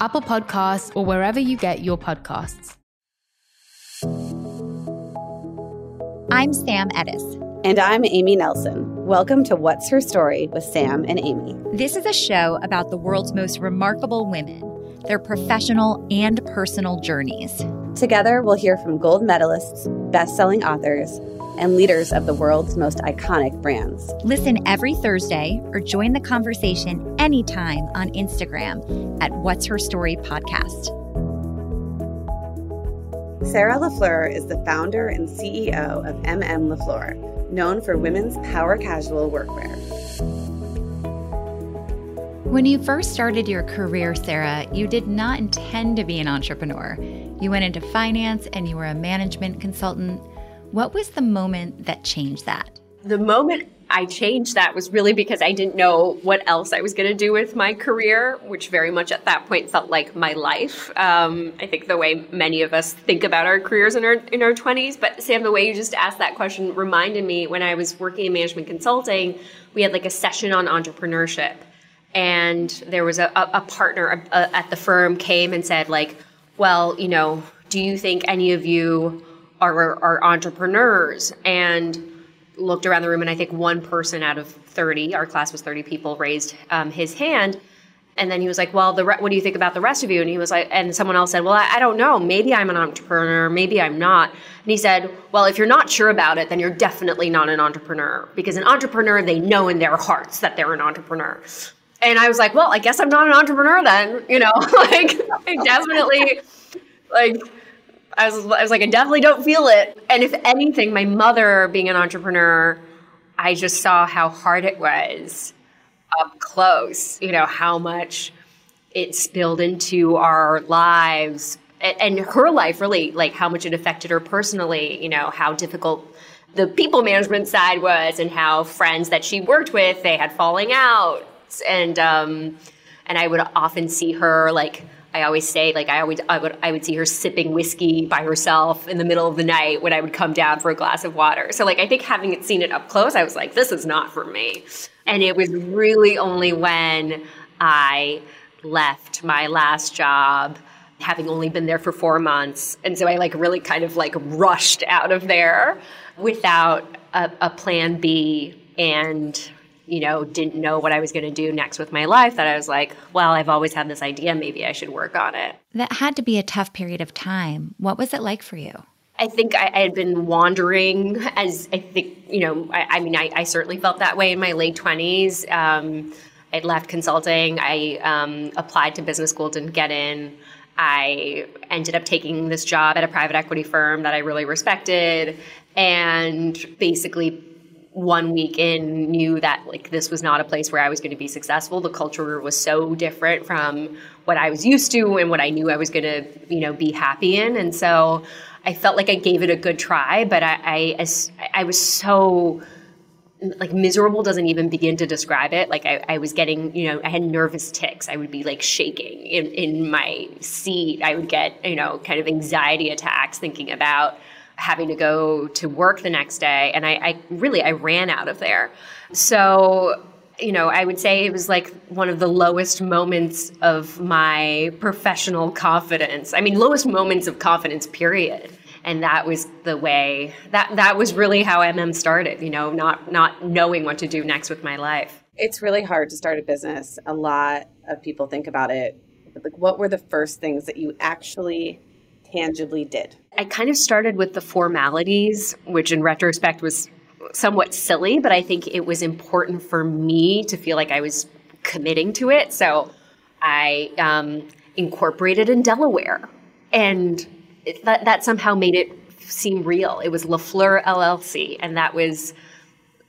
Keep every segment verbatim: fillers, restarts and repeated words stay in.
Apple Podcasts, or wherever you get your podcasts. I'm Sam Edis. And I'm Amy Nelson. Welcome to What's Her Story with Sam and Amy. This is a show about the world's most remarkable women, their professional and personal journeys. Together, we'll hear from gold medalists, best-selling authors, and leaders of the world's most iconic brands. Listen every Thursday or join the conversation anytime on Instagram at What's Her Story Podcast. Sarah LaFleur is the founder and C E O of M M LaFleur, known for women's power casual workwear. When you first started your career, Sarah, you did not intend to be an entrepreneur. You went into finance and you were a management consultant. What was the moment that changed that? The moment I changed that was really because I didn't know what else I was going to do with my career, which very much at that point felt like my life. Um, I think the way many of us think about our careers in our in our twenties. But Sam, the way you just asked that question reminded me when I was working in management consulting, we had like a session on entrepreneurship. And there was a, a, a partner a, a, at the firm came and said like, well, you know, do you think any of you Are, are entrepreneurs? And looked around the room, and I think one person out of thirty, our class was thirty people, raised um, his hand. And then he was like, well, the re- what do you think about the rest of you? And he was like, and someone else said, well, I, I don't know. Maybe I'm an entrepreneur. Maybe I'm not. And he said, well, if you're not sure about it, then you're definitely not an entrepreneur, because an entrepreneur, they know in their hearts that they're an entrepreneur. And I was like, well, I guess I'm not an entrepreneur then, you know, like I definitely like, I was, I was like, I definitely don't feel it. And if anything, my mother being an entrepreneur, I just saw how hard it was up close, you know, how much it spilled into our lives and, and her life, really, like how much it affected her personally, you know, how difficult the people management side was and how friends that she worked with, they had falling out. And, um, and I would often see her like, I always say, like, I always, I would, I would see her sipping whiskey by herself in the middle of the night when I would come down for a glass of water. So, like, I think having it seen it up close, I was like, this is not for me. And it was really only when I left my last job, having only been there for four months. And so I like really kind of like rushed out of there without a, a plan B, and, you know, didn't know what I was going to do next with my life, that I was like, well, I've always had this idea. Maybe I should work on it. That had to be a tough period of time. What was it like for you? I think I, I had been wandering as I think, you know, I, I mean, I, I certainly felt that way in my late twenties. Um, I'd left consulting. I um, applied to business school, didn't get in. I ended up taking this job at a private equity firm that I really respected, and basically one week in knew that like this was not a place where I was going to be successful. The culture was so different from what I was used to and what I knew I was going to, you know, be happy in. And so I felt like I gave it a good try, but I, I, I was so like miserable doesn't even begin to describe it. Like I, I was getting, you know, I had nervous tics. I would be like shaking in, in my seat. I would get, you know, kind of anxiety attacks thinking about having to go to work the next day. And I, I really, I ran out of there. So, you know, I would say it was like one of the lowest moments of my professional confidence. I mean, lowest moments of confidence, period. And that was the way, that that was really how M M started, you know, not not knowing what to do next with my life. It's really hard to start a business. A lot of people think about it. But like, what were the first things that you actually tangibly did? I kind of started with the formalities, which in retrospect was somewhat silly, but I think it was important for me to feel like I was committing to it. So I um, incorporated in Delaware, and It, that, that somehow made it seem real. It was LaFleur L L C, and that was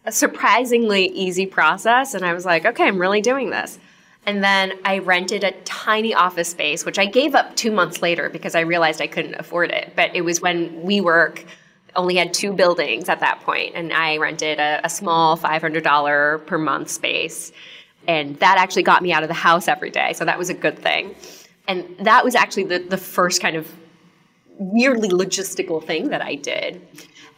a surprisingly easy process. And I was like, okay, I'm really doing this. And then I rented a tiny office space, which I gave up two months later because I realized I couldn't afford it. But it was when WeWork only had two buildings at that point, and I rented a, a small five hundred dollars per month space. And that actually got me out of the house every day, so that was a good thing. And that was actually the, the first kind of weirdly logistical thing that I did.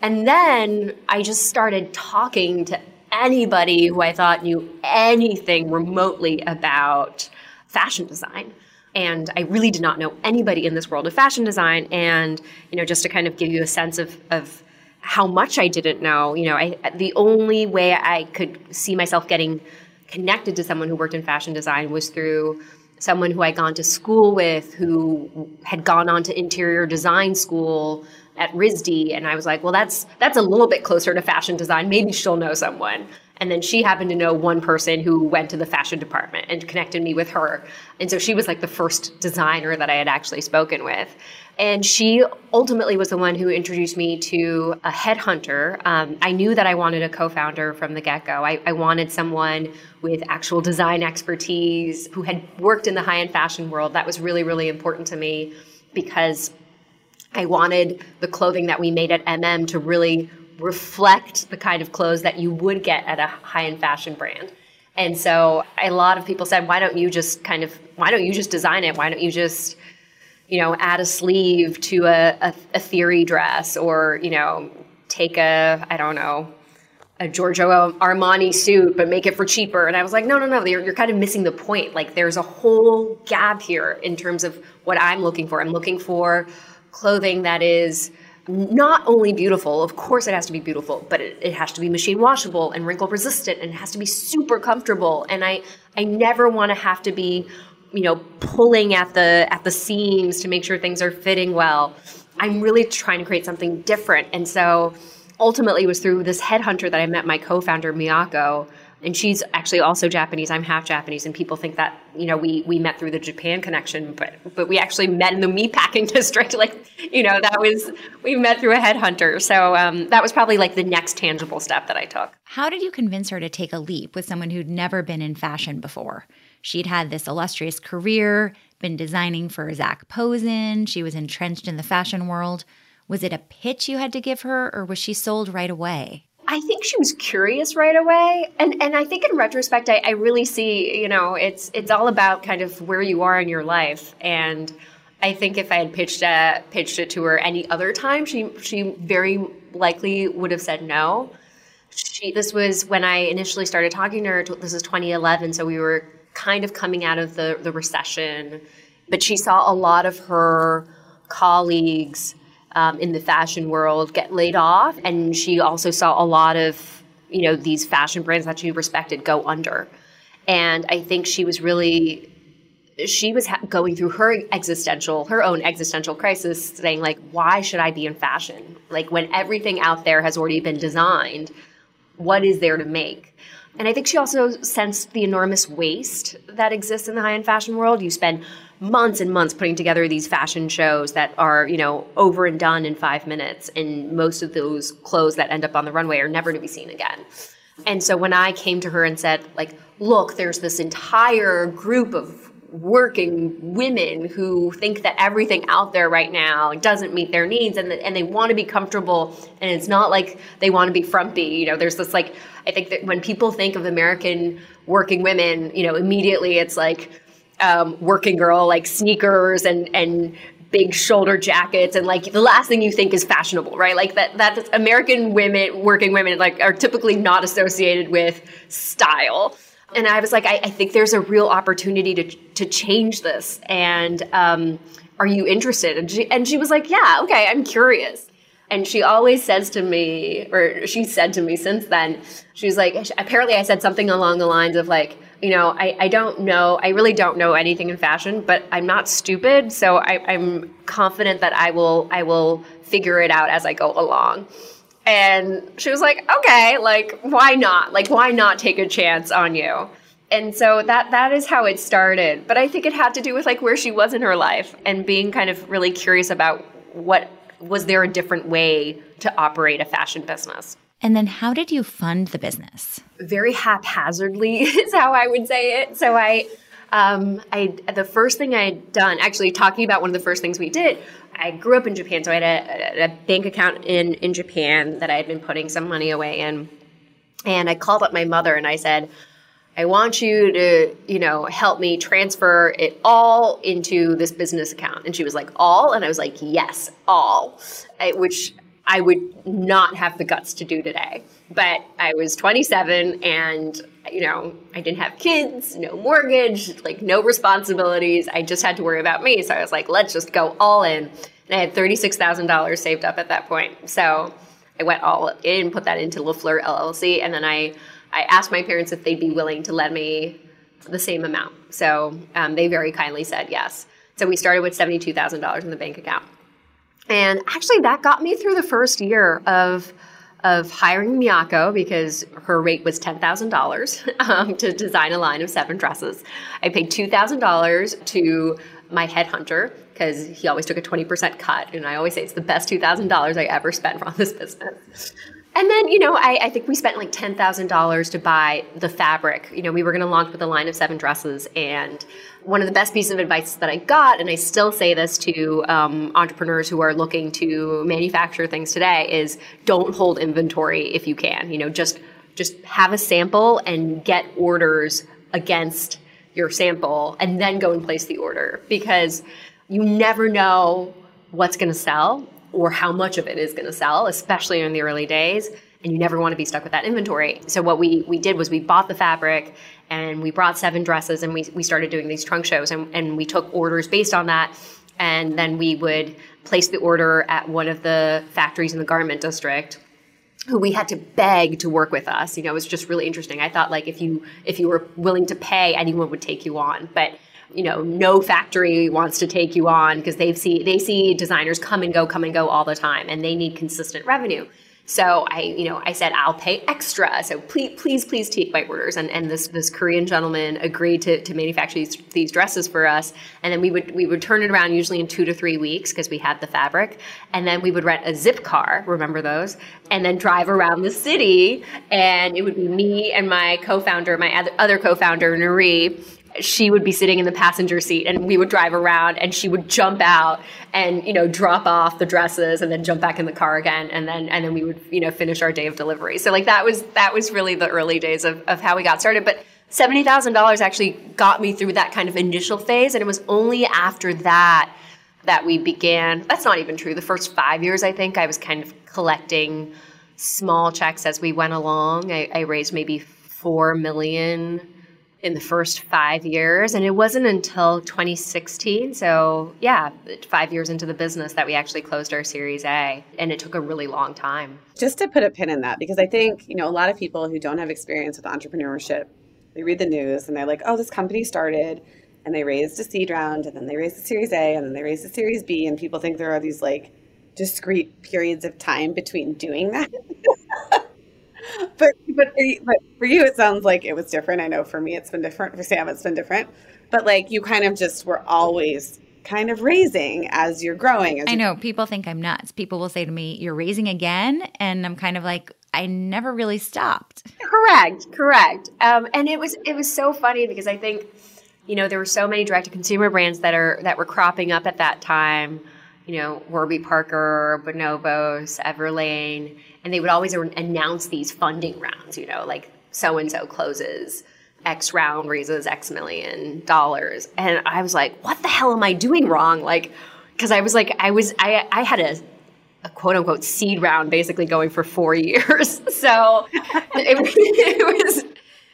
And then I just started talking to anybody who I thought knew anything remotely about fashion design. And I really did not know anybody in this world of fashion design. And, you know, just to kind of give you a sense of, of how much I didn't know, you know, I, the only way I could see myself getting connected to someone who worked in fashion design was through someone who I'd gone to school with, who had gone on to interior design school at R I S D. And I was like, well, that's that's a little bit closer to fashion design. Maybe she'll know someone. And then she happened to know one person who went to the fashion department and connected me with her. And so she was like the first designer that I had actually spoken with. And she ultimately was the one who introduced me to a headhunter. Um, I knew that I wanted a co-founder from the get-go. I, I wanted someone with actual design expertise who had worked in the high-end fashion world. That was really, really important to me because I wanted the clothing that we made at M M to really reflect the kind of clothes that you would get at a high-end fashion brand. And so a lot of people said, why don't you just kind of, why don't you just design it? Why don't you just, you know, add a sleeve to a, a, a theory dress, or, you know, take a, I don't know, a Giorgio Armani suit, but make it for cheaper. And I was like, no, no, no, you're, you're kind of missing the point. Like there's a whole gap here in terms of what I'm looking for. I'm looking for clothing that is not only beautiful, of course it has to be beautiful, but it, it has to be machine washable and wrinkle resistant, and it has to be super comfortable. And I, I never want to have to be, you know, pulling at the at the seams to make sure things are fitting well. I'm really trying to create something different. And so ultimately it was through this headhunter that I met my co-founder, Miyako, and she's actually also Japanese. I'm half Japanese, and people think that, you know, we we met through the Japan connection, but but we actually met in the meatpacking district. Like, you know, that was, we met through a headhunter. So um, that was probably like the next tangible step that I took. How did you convince her to take a leap with someone who'd never been in fashion before? She'd had this illustrious career, been designing for Zac Posen. She was entrenched in the fashion world. Was it a pitch you had to give her, or was she sold right away? I think she was curious right away. And and I think in retrospect, I, I really see, you know, it's it's all about kind of where you are in your life. And I think if I had pitched a, pitched it to her any other time, she she very likely would have said no. She, this was when I initially started talking to her. This is twenty eleven, so we were kind of coming out of the, the recession, but she saw a lot of her colleagues um, in the fashion world get laid off, and she also saw a lot of, you know, these fashion brands that she respected go under. And I think she was really, she was ha- going through her existential, her own existential crisis, saying like, why should I be in fashion? Like, when everything out there has already been designed, what is there to make? And I think she also sensed the enormous waste that exists in the high-end fashion world. You spend months and months putting together these fashion shows that are, you know, over and done in five minutes. And most of those clothes that end up on the runway are never to be seen again. And so when I came to her and said, like, look, there's this entire group of working women who think that everything out there right now doesn't meet their needs, and and they want to be comfortable, and it's not like they want to be frumpy. You know, there's this, like, I think that when people think of American working women, you know, immediately it's like um, working girl, like sneakers and and big shoulder jackets, and like the last thing you think is fashionable, right? Like that that's American women, working women, like, are typically not associated with style. And I was like, I, I think there's a real opportunity to to change this. And um, are you interested? And she, and she was like, yeah, okay, I'm curious. And she always says to me, or she said to me since then, she was like, apparently I said something along the lines of like, you know, I, I don't know, I really don't know anything in fashion, but I'm not stupid. So I, I'm confident that I will I will figure it out as I go along. And she was like, okay, like, why not? Like, why not take a chance on you? And so that that is how it started. But I think it had to do with, like, where she was in her life and being kind of really curious about what, was there a different way to operate a fashion business? And then how did you fund the business? Very haphazardly is how I would say it. So I, um, I the first thing I had done, actually talking about one of the first things we did, I grew up in Japan, so I had a, a bank account in, in Japan that I had been putting some money away in. And I called up my mother and I said, I want you to, you know, help me transfer it all into this business account. And she was like, all? And I was like, yes, all, I, which I would not have the guts to do today. But I was twenty-seven and, you know, I didn't have kids, no mortgage, like no responsibilities. I just had to worry about me. So I was like, let's just go all in. And I had thirty-six thousand dollars saved up at that point. So I went all in, put that into LaFleur L L C. And then I, I asked my parents if they'd be willing to lend me the same amount. So um, they very kindly said yes. So we started with seventy-two thousand dollars in the bank account. And actually that got me through the first year of of hiring Miyako, because her rate was ten thousand dollars um, to design a line of seven dresses. I paid two thousand dollars to my headhunter, because he always took a twenty percent cut, and I always say it's the best two thousand dollars I ever spent on this business. And then, you know, I, I think we spent like ten thousand dollars to buy the fabric. You know, we were going to launch with a line of seven dresses, and one of the best pieces of advice that I got, and I still say this to um, entrepreneurs who are looking to manufacture things today, is don't hold inventory if you can. You know, just just have a sample and get orders against your sample, and then go and place the order, because you never know what's going to sell or how much of it is going to sell, especially in the early days, and you never want to be stuck with that inventory. So what we we did was we bought the fabric, and we brought seven dresses, and we we started doing these trunk shows, and, and we took orders based on that, and then we would place the order at one of the factories in the garment district, who we had to beg to work with us. You know, it was just really interesting. I thought, like, if you if you were willing to pay, anyone would take you on, but you know, no factory wants to take you on, because they see they see designers come and go, come and go all the time, and they need consistent revenue. So I, you know, I said, I'll pay extra. So please, please, please take my orders. And and this this Korean gentleman agreed to, to manufacture these, these dresses for us. And then we would we would turn it around usually in two to three weeks because we had the fabric. And then we would rent a zip car, remember those? And then drive around the city. And it would be me and my co-founder, my other co-founder, Naree. She would be sitting in the passenger seat, and we would drive around, and she would jump out and, you know, drop off the dresses and then jump back in the car again. And then, and then we would, you know, finish our day of delivery. So like that was, that was really the early days of, of how we got started. But seventy thousand dollars actually got me through that kind of initial phase. And it was only after that, that we began, that's not even true. The first five years, I think I was kind of collecting small checks as we went along. I, I raised maybe four million in the first five years. And it wasn't until twenty sixteen, so yeah, five years into the business, that we actually closed our Series A. And it took a really long time. Just to put a pin in that, because I think, you know, a lot of people who don't have experience with entrepreneurship, they read the news and they're like, oh, this company started and they raised a seed round and then they raised a Series A and then they raised a Series B. And people think there are these like discrete periods of time between doing that. But, but but for you, it sounds like it was different. I know for me, it's been different. For Sam, it's been different. But like you kind of just were always kind of raising as you're growing. As I know. People think I'm nuts. People will say to me, you're raising again? And I'm kind of like, I never really stopped. Correct. Correct. Um, and it was it was so funny because I think, you know, there were so many direct-to-consumer brands that are that were cropping up at that time. You know, Warby Parker, Bonobos, Everlane, and they would always announce these funding rounds, you know, like so-and-so closes, X round raises X million dollars. And I was like, what the hell am I doing wrong? Like, because I was like, I was, I, I had a, a quote-unquote seed round basically going for four years. So it, it was...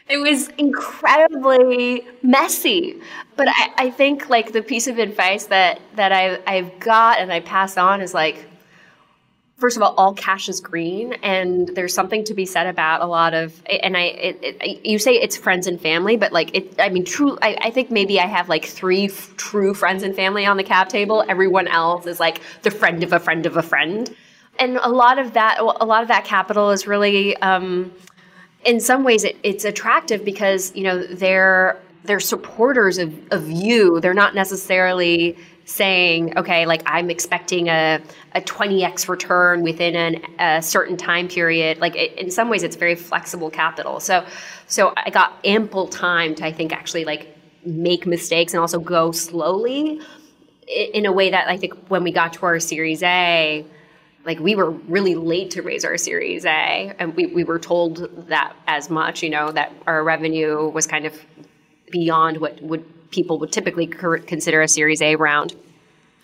It was incredibly messy. But I, I think like the piece of advice that, that I, I've got and I pass on is like, first of all, all cash is green. And there's something to be said about a lot of, and I, it, it, you say it's friends and family, but like, it, I mean, true, I, I think maybe I have like three f- true friends and family on the cap table. Everyone else is like the friend of a friend of a friend. And a lot of that, a lot of that capital is really, um, in some ways, it, it's attractive because, you know, they're they're supporters of, of you. They're not necessarily saying, okay, like I'm expecting a, a twenty x return within an, a certain time period. Like it, in some ways, it's very flexible capital. So, so I got ample time to, I think, actually like make mistakes and also go slowly in a way that I think when we got to our Series A. Like we were really late to raise our Series A, and we, we were told that as much, you know, that our revenue was kind of beyond what would people would typically consider a Series A round.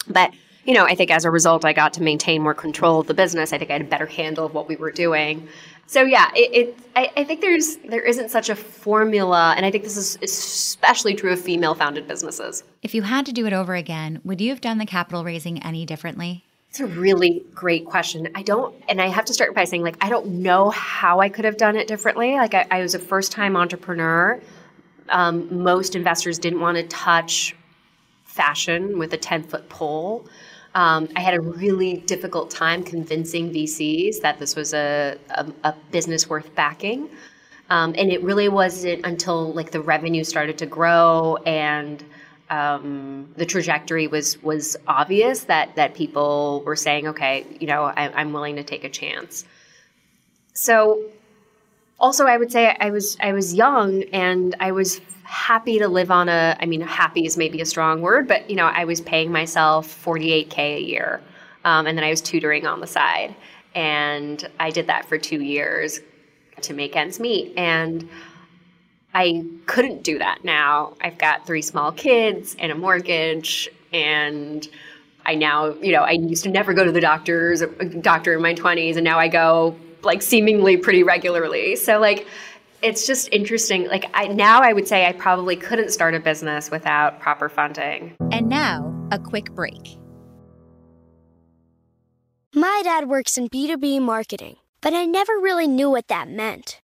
But, you know, I think as a result, I got to maintain more control of the business. I think I had a better handle of what we were doing. So yeah, it, it I, I think there's there isn't such a formula, and I think this is especially true of female-founded businesses. If you had to do it over again, would you have done the capital raising any differently? It's a really great question. I don't, and I have to start by saying, like, I don't know how I could have done it differently. Like, I, I was a first-time entrepreneur. Um, most investors didn't want to touch fashion with a ten-foot pole. Um, I had a really difficult time convincing V Cs that this was a, a, a business worth backing. Um, and it really wasn't until, like, the revenue started to grow and Um, the trajectory was was obvious that that people were saying, okay, you know, I, I'm willing to take a chance. So, also, I would say I was I was young and I was happy to live on a. I mean, happy is maybe a strong word, but you know, I was paying myself forty-eight K a year, um, and then I was tutoring on the side, and I did that for two years to make ends meet, and I couldn't do that now. I've got three small kids and a mortgage, and I now, you know, I used to never go to the doctors, doctor in my twenties, and now I go like seemingly pretty regularly. So like, it's just interesting. Like I, now I would say I probably couldn't start a business without proper funding. And now a quick break. My dad works in B two B marketing, but I never really knew what that meant.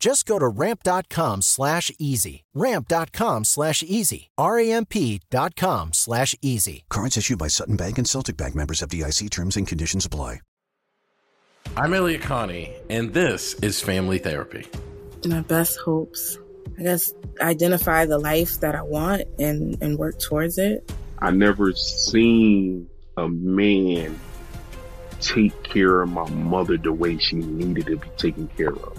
Just go to ramp.com slash easy. Ramp.com slash easy. R A M P dot com slash easy. Currents issued by Sutton Bank and Celtic Bank, members of F D I C. Terms and conditions apply. I'm Elliot Connie, and this is Family Therapy. My best hopes. I guess identify the life that I want and, and work towards it. I never seen a man take care of my mother the way she needed to be taken care of.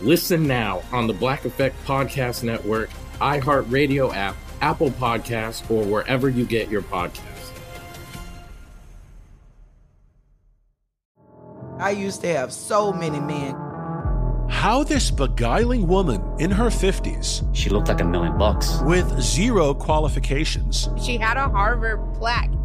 Listen now on the Black Effect Podcast Network, iHeartRadio app, Apple Podcasts, or wherever you get your podcasts. I used to have so many men. How this beguiling woman in her fifties. She looked like a million bucks. With zero qualifications. She had a Harvard plaque.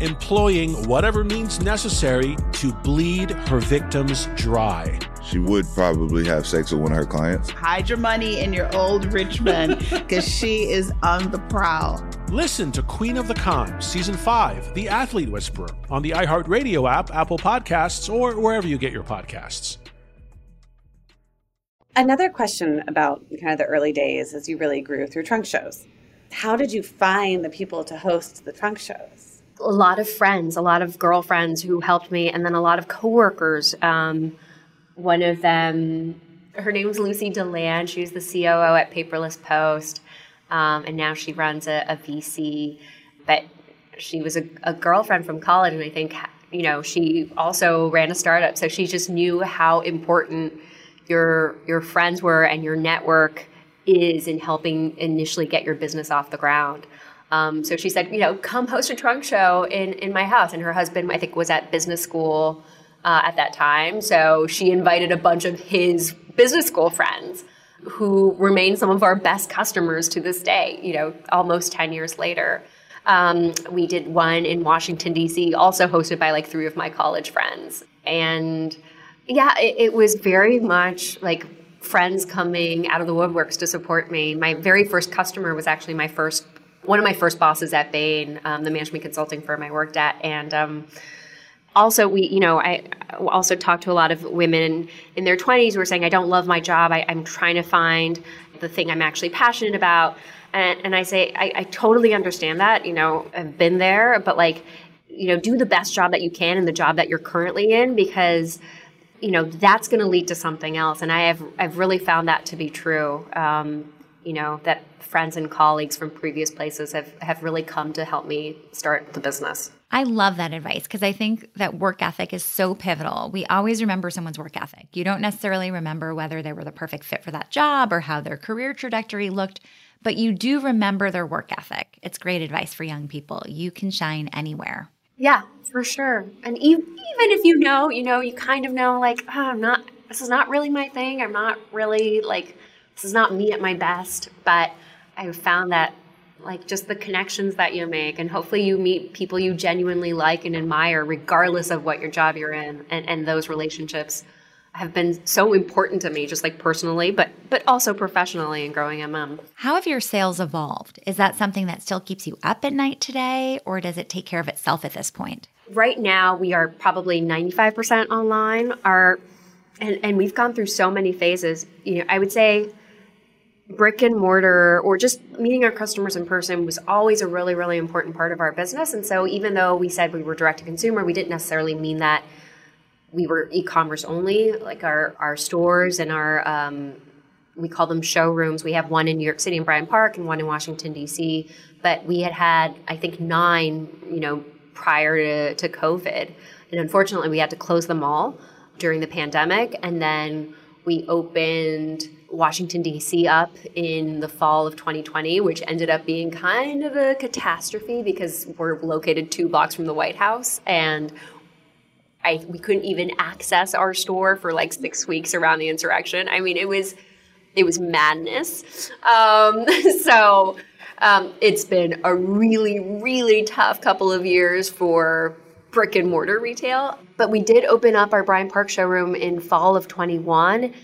Employing whatever means necessary to bleed her victims dry. She would probably have sex with one of her clients. Hide your money in your old rich man, because she is on the prowl. Listen to Queen of the Con, Season five, The Athlete Whisperer, on the iHeartRadio app, Apple Podcasts, or wherever you get your podcasts. Another question about kind of the early days as you really grew through trunk shows. How did you find the people to host the trunk shows? A lot of friends, a lot of girlfriends who helped me, and then a lot of coworkers. Um, one of them, her name was Lucy Deland. She was the C O O at Paperless Post, um, and now she runs a, a V C. But she was a, a girlfriend from college, and I think, you know, she also ran a startup, so she just knew how important your your friends were and your network is in helping initially get your business off the ground. Um, so she said, you know, come host a trunk show in, in my house. And her husband, I think, was at business school uh, at that time. So she invited a bunch of his business school friends who remain some of our best customers to this day, you know, almost ten years later. Um, we did one in Washington, D C, also hosted by like three of my college friends. And yeah, it, it was very much like friends coming out of the woodworks to support me. My very first customer was actually my first One of my first bosses at Bain, um, the management consulting firm I worked at, and um, also we, you know, I also talked to a lot of women in their twenties who were saying, "I don't love my job. I, I'm trying to find the thing I'm actually passionate about." And, and I say, I, I totally understand that. You know, I've been there, but like, you know, do the best job that you can in the job that you're currently in, because you know that's going to lead to something else. And I have, I've really found that to be true. Um, you know that. Friends and colleagues from previous places have, have really come to help me start the business. I love that advice, because I think that work ethic is so pivotal. We always remember someone's work ethic. You don't necessarily remember whether they were the perfect fit for that job or how their career trajectory looked, but you do remember their work ethic. It's great advice for young people. You can shine anywhere. Yeah, for sure. And even, even if you know, you know, you kind of know like, oh, I'm not – this is not really my thing. I'm not really like, this is not me at my best, but I found that like just the connections that you make, and hopefully you meet people you genuinely like and admire regardless of what your job you're in. And, and those relationships have been so important to me, just like personally, but but also professionally and growing a mom. How have your sales evolved? Is that something that still keeps you up at night today, or does it take care of itself at this point? Right now, we are probably ninety-five percent online. Our and, and we've gone through so many phases. You know, I would say brick and mortar, or just meeting our customers in person, was always a really, really important part of our business. And so even though we said we were direct to consumer, we didn't necessarily mean that we were e-commerce only. Like our, our stores and our, um, we call them showrooms. We have one in New York City in Bryant Park and one in Washington, D C. But we had had, I think, nine, you know, prior to, to COVID. And unfortunately, we had to close them all during the pandemic. And then we opened Washington, D C up in the fall of twenty twenty, which ended up being kind of a catastrophe because we're located two blocks from the White House, and I, we couldn't even access our store for like six weeks around the insurrection. I mean, it was it was madness. Um, so um, it's been a really, really tough couple of years for brick and mortar retail. But we did open up our Bryant Park showroom in fall of twenty-one.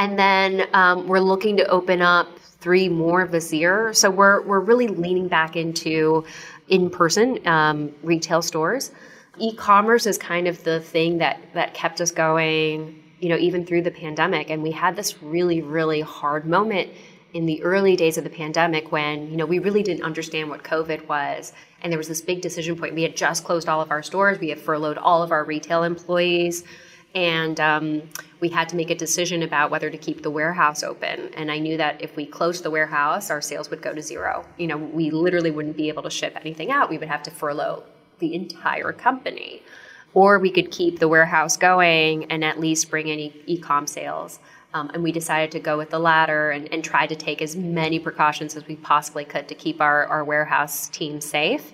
And then um, we're looking to open up three more this year. So we're we're really leaning back into in-person um, retail stores. E-commerce is kind of the thing that that kept us going, you know, even through the pandemic. And we had this really, really hard moment in the early days of the pandemic when, you know, we really didn't understand what COVID was. And there was this big decision point. We had just closed all of our stores. We had furloughed all of our retail employees. And um, we had to make a decision about whether to keep the warehouse open. And I knew that if we closed the warehouse, our sales would go to zero. You know, we literally wouldn't be able to ship anything out. We would have to furlough the entire company. Or we could keep the warehouse going and at least bring in e- e-com sales. Um, and we decided to go with the latter and, and try to take as many precautions as we possibly could to keep our, our warehouse team safe.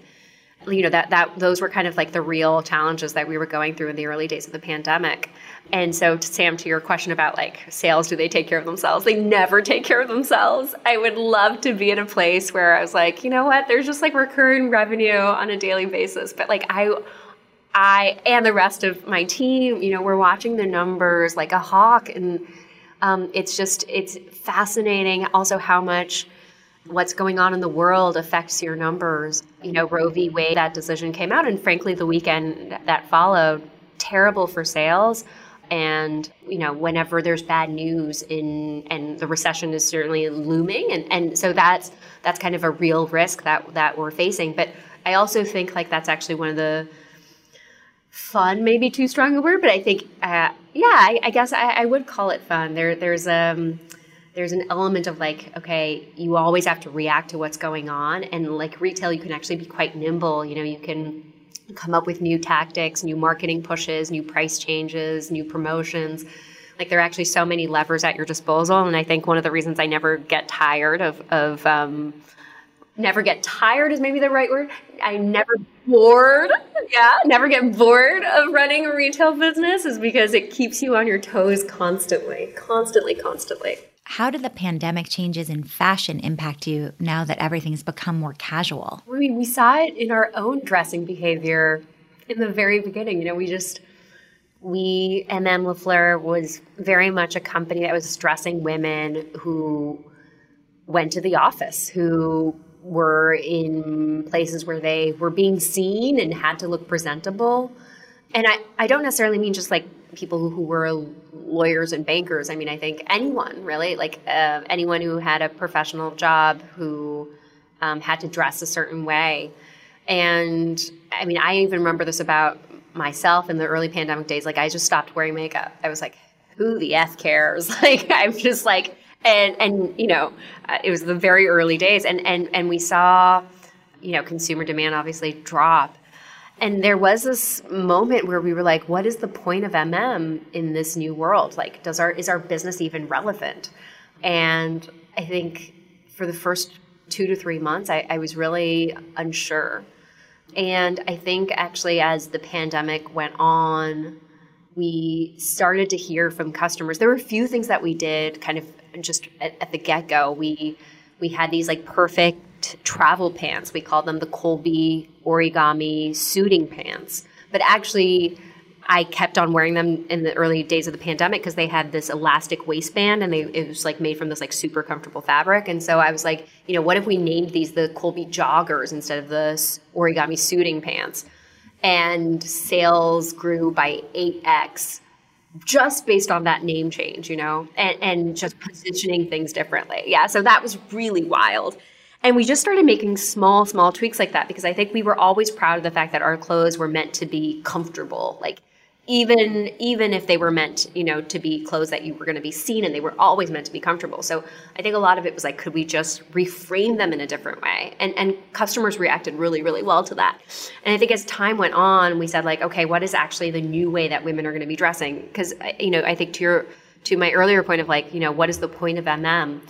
You know, that that those were kind of like the real challenges that we were going through in the early days of the pandemic. And so, Sam, to your question about like sales, do they take care of themselves? They never take care of themselves. I would love to be in a place where I was like, you know what, there's just like recurring revenue on a daily basis. But like I, I and the rest of my team, you know, we're watching the numbers like a hawk. And um, it's just, it's fascinating also how much what's going on in the world affects your numbers. You know, Roe v. Wade, that decision came out, and frankly, the weekend that followed, terrible for sales. And, you know, whenever there's bad news in, and the recession is certainly looming. And, and so that's that's kind of a real risk that that we're facing. But I also think like that's actually one of the fun, maybe too strong a word, but I think, uh, yeah, I, I guess I, I would call it fun. There, There's... um. There's an element of like, okay, you always have to react to what's going on. And like retail, you can actually be quite nimble. You know, you can come up with new tactics, new marketing pushes, new price changes, new promotions. Like there are actually so many levers at your disposal. And I think one of the reasons I never get tired of, of um, never get tired is maybe the right word. I never bored. Yeah, never get bored of running a retail business is because it keeps you on your toes constantly, constantly, constantly. How did the pandemic changes in fashion impact you now that everything's become more casual? I mean, we saw it in our own dressing behavior in the very beginning. You know, we just, we, M M. LaFleur was very much a company that was dressing women who went to the office, who were in places where they were being seen and had to look presentable. And I, I don't necessarily mean just like people who, who were lawyers and bankers. I mean, I think anyone really, like uh, anyone who had a professional job who um, had to dress a certain way. And I mean, I even remember this about myself in the early pandemic days. Like I just stopped wearing makeup. I was like, who the F cares? Like I'm just like, and, and you know, uh, it was the very early days. And, and, and we saw, you know, consumer demand obviously drop. And there was this moment where we were like, what is the point of M M in this new world? Like, does our is our business even relevant? And I think for the first two to three months, I, I was really unsure. And I think actually as the pandemic went on, we started to hear from customers. There were a few things that we did kind of just at, at the get-go. We we had these like perfect travel pants. We called them the Colby origami suiting pants. But actually, I kept on wearing them in the early days of the pandemic because they had this elastic waistband and they, it was like made from this like super comfortable fabric. And so I was like, you know, what if we named these the Colby joggers instead of the origami suiting pants? And sales grew by eight X just based on that name change, you know, and, and just positioning things differently. Yeah. So that was really wild. And we just started making small, small tweaks like that because I think we were always proud of the fact that our clothes were meant to be comfortable. Like, even even if they were meant, you know, to be clothes that you were going to be seen in, they were always meant to be comfortable. So I think a lot of it was like, could we just reframe them in a different way? And and customers reacted really, really well to that. And I think as time went on, we said like, okay, what is actually the new way that women are going to be dressing? Because, you know, I think to your to my earlier point of like, you know, what is the point of M M?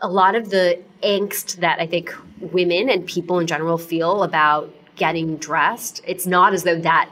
A lot of the angst that I think women and people in general feel about getting dressed, it's not as though that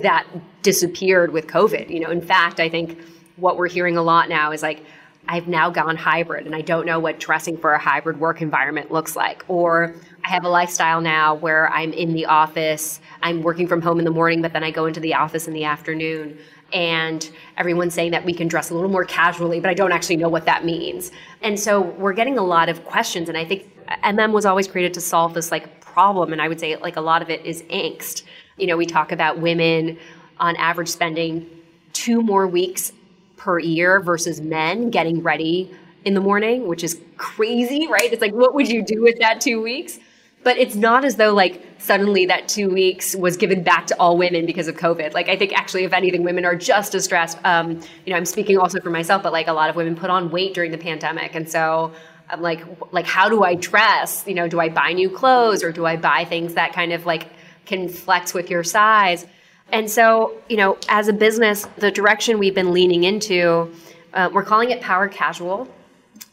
that disappeared with COVID. You know, in fact, I think what we're hearing a lot now is like, I've now gone hybrid and I don't know what dressing for a hybrid work environment looks like. Or I have a lifestyle now where I'm in the office, I'm working from home in the morning, but then I go into the office in the afternoon. And everyone's saying that we can dress a little more casually, but I don't actually know what that means. And so we're getting a lot of questions. And I think M M was always created to solve this like problem. And I would say like a lot of it is angst. You know, we talk about women on average spending two more weeks per year versus men getting ready in the morning, which is crazy, right? It's like, what would you do with that two weeks? But it's not as though like suddenly that two weeks was given back to all women because of COVID. Like I think actually, if anything, women are just as stressed. Um, you know, I'm speaking also for myself, but like a lot of women put on weight during the pandemic. And so I'm like, like, how do I dress? You know, do I buy new clothes or do I buy things that kind of like can flex with your size? And so, you know, as a business, the direction we've been leaning into, uh, we're calling it power casual.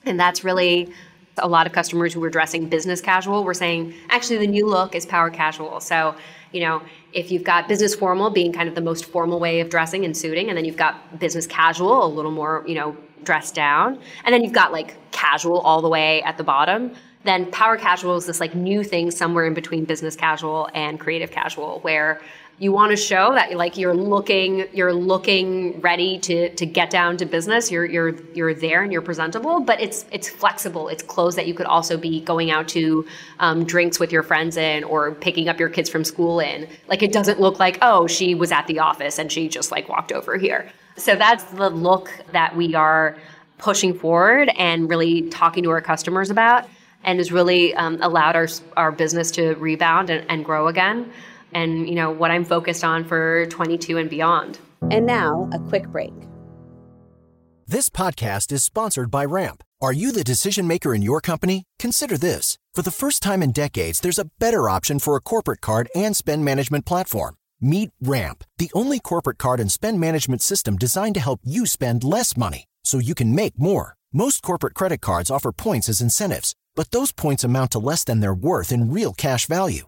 And that's really a lot of customers who were dressing business casual were saying, actually, the new look is power casual. So, you know, if you've got business formal being kind of the most formal way of dressing and suiting, and then you've got business casual, a little more, you know, dressed down, and then you've got like casual all the way at the bottom, then power casual is this like new thing somewhere in between business casual and creative casual, where you want to show that like you're looking, you're looking ready to to get down to business. You're you're you're there and you're presentable, but it's it's flexible. It's clothes that you could also be going out to um, drinks with your friends in, or picking up your kids from school in. Like it doesn't look like, oh, she was at the office and she just like walked over here. So that's the look that we are pushing forward and really talking to our customers about, and has really um, allowed our our business to rebound and, and grow again. And, you know, what I'm focused on for twenty-two and beyond. And now, a quick break. This podcast is sponsored by Ramp. Are you the decision maker in your company? Consider this. For the first time in decades, there's a better option for a corporate card and spend management platform. Meet Ramp, the only corporate card and spend management system designed to help you spend less money so you can make more. Most corporate credit cards offer points as incentives, but those points amount to less than their worth in real cash value.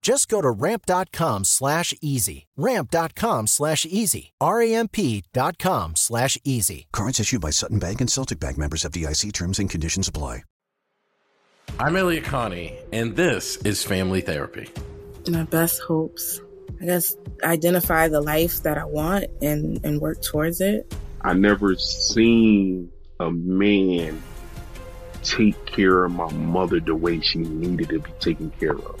Just go to ramp.com slash easy. Ramp.com slash easy. R A M P dot com slash easy. Cards issued by Sutton Bank and Celtic Bank, members of F D I C. Terms and conditions apply. I'm Elliot Connie, and this is Family Therapy. My best hopes, I guess, identify the life that I want and, and work towards it. I never seen a man take care of my mother the way she needed to be taken care of.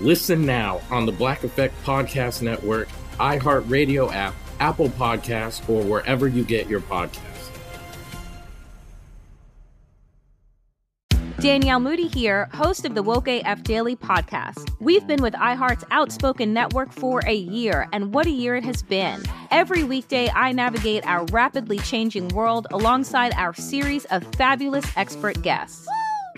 Listen now on the Black Effect Podcast Network, iHeartRadio app, Apple Podcasts, or wherever you get your podcasts. Danielle Moody here, host of the Woke A F Daily podcast. We've been with iHeart's Outspoken Network for a year, and what a year it has been. Every weekday, I navigate our rapidly changing world alongside our series of fabulous expert guests.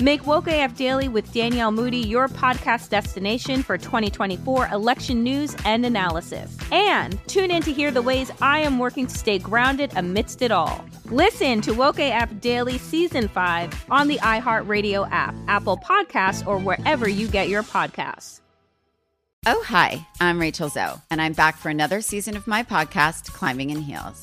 Make Woke A F Daily with Danielle Moody your podcast destination for twenty twenty-four election news and analysis. And tune in to hear the ways I am working to stay grounded amidst it all. Listen to Woke A F Daily Season five on the iHeartRadio app, Apple Podcasts, or wherever you get your podcasts. Oh, hi, I'm Rachel Zoe, and I'm back for another season of my podcast, Climbing in Heels.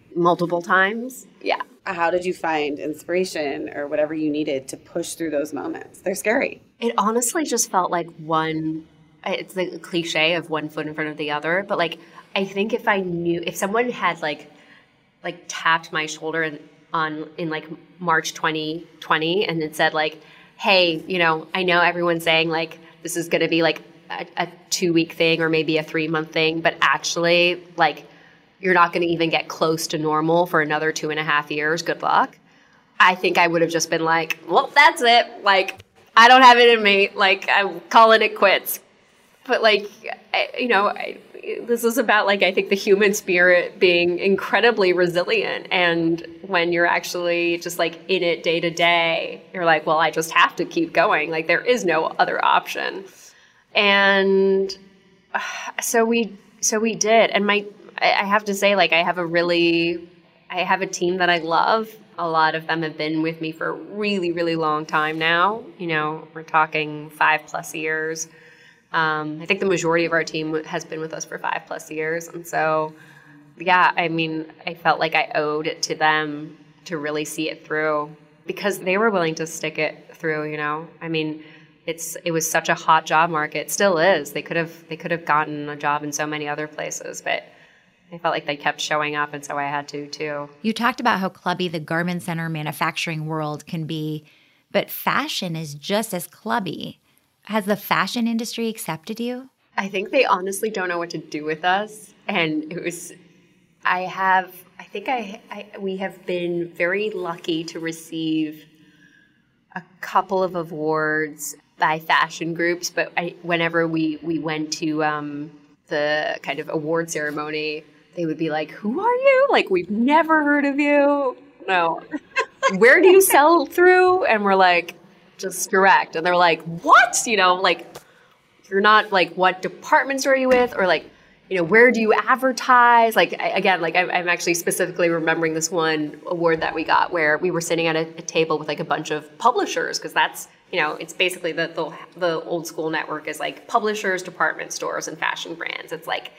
Multiple times? Yeah. How did you find inspiration or whatever you needed to push through those moments? They're scary. It honestly just felt like one, it's the cliche of one foot in front of the other. But like, I think if I knew, if someone had like, like tapped my shoulder in, on in like March twenty twenty and then said like, hey, you know, I know everyone's saying like, this is going to be like a, a two-week thing or maybe a three-month thing, but actually, like, you're not going to even get close to normal for another two and a half years. Good luck. I think I would have just been like, well, that's it. Like, I don't have it in me. Like, I'm calling it quits. But, like, I, you know, I, this is about, like, I think the human spirit being incredibly resilient. And when you're actually just, like, in it day to day, you're like, well, I just have to keep going. Like, there is no other option. And so we, so we did. And my, I have to say, like, I have a really, I have a team that I love. A lot of them have been with me for a really, really long time now. You know, we're talking five plus years. Um, I think the majority of our team has been with us for five plus years. And so, yeah, I mean, I felt like I owed it to them to really see it through because they were willing to stick it through, you know, I mean, It's, it was such a hot job market. It still is. They could have they could have gotten a job in so many other places, but I felt like they kept showing up, and so I had to, too. You talked about how clubby the garment center manufacturing world can be, but fashion is just as clubby. Has the fashion industry accepted you? I think they honestly don't know what to do with us, and it was – I have – I think I, I we have been very lucky to receive a couple of awards – by fashion groups, but I, whenever we, we went to um, the kind of award ceremony, they would be like, who are you? Like, we've never heard of you. No. Where do you sell through? And we're like, just direct. And they're like, what? You know, like, you're not like, what departments are you with? Or like, you know, where do you advertise? Like, I, again, like I'm, I'm actually specifically remembering this one award that we got where we were sitting at a, a table with like a bunch of publishers because that's, you know, it's basically the, the the old school network is like publishers, department stores, and fashion brands. It's like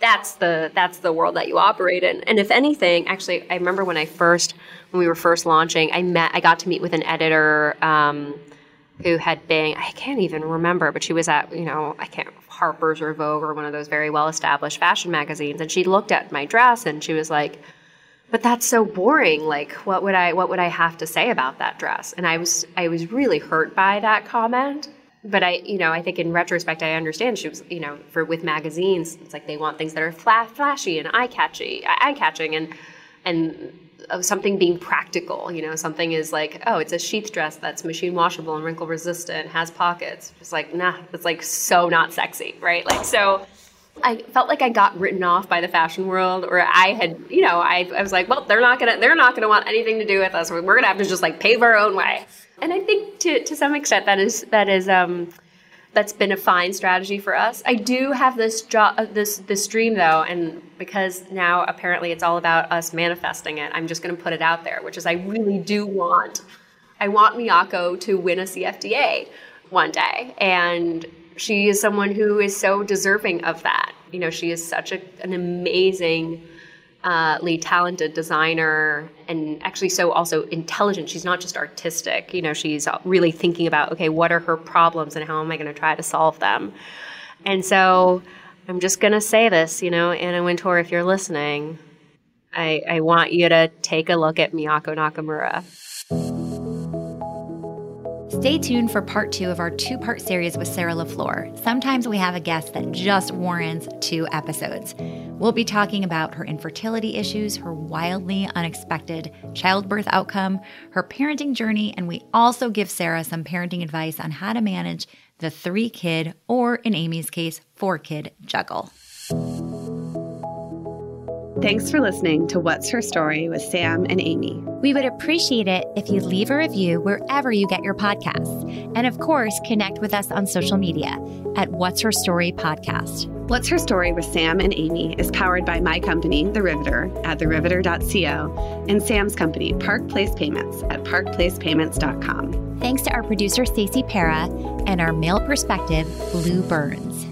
that's the that's the world that you operate in. And if anything, actually, I remember when I first when we were first launching, I met I got to meet with an editor um, who had been I can't even remember, but she was at you know I can't Harper's or Vogue or one of those very well established fashion magazines, and she looked at my dress and she was like, "But that's so boring. Like, what would I what would I have to say about that dress?" And I was I was really hurt by that comment. But I, you know, I think in retrospect, I understand she was, you know, for with magazines, it's like they want things that are fla- flashy and eye catchy, eye catching, and and something being practical. You know, something is like, oh, it's a sheath dress that's machine washable and wrinkle resistant, has pockets. It's like, nah, it's like so not sexy, right? Like, so I felt like I got written off by the fashion world, or I had, you know, I, I was like, well, they're not gonna, they're not gonna want anything to do with us. We're gonna have to just like pave our own way. And I think to, to some extent that is that is um, that's been a fine strategy for us. I do have this jo- this this dream though, and because now apparently it's all about us manifesting it, I'm just going to put it out there, which is I really do want I want Miyako to win a C F D A one day, and she is someone who is so deserving of that. You know, she is such a, an amazing. Uh, lead talented designer, and actually so also intelligent. She's not just artistic. You know, she's really thinking about, okay, what are her problems and how am I going to try to solve them? And so I'm just going to say this, you know, Anna Wintour, if you're listening, I, I want you to take a look at Miyako Nakamura. Stay tuned for part two of our two-part series with Sarah LaFleur. Sometimes we have a guest that just warrants two episodes. We'll be talking about her infertility issues, her wildly unexpected childbirth outcome, her parenting journey, and we also give Sarah some parenting advice on how to manage the three-kid, or in Amy's case, four-kid juggle. Thanks for listening to What's Her Story with Sam and Amy. We would appreciate it if you'd leave a review wherever you get your podcasts. And of course, connect with us on social media at What's Her Story Podcast. What's Her Story with Sam and Amy is powered by my company, The Riveter, at the riveter dot co, and Sam's company, Park Place Payments, at park place payments dot com. Thanks to our producer, Stacey Para, and our male perspective, Lou Burns.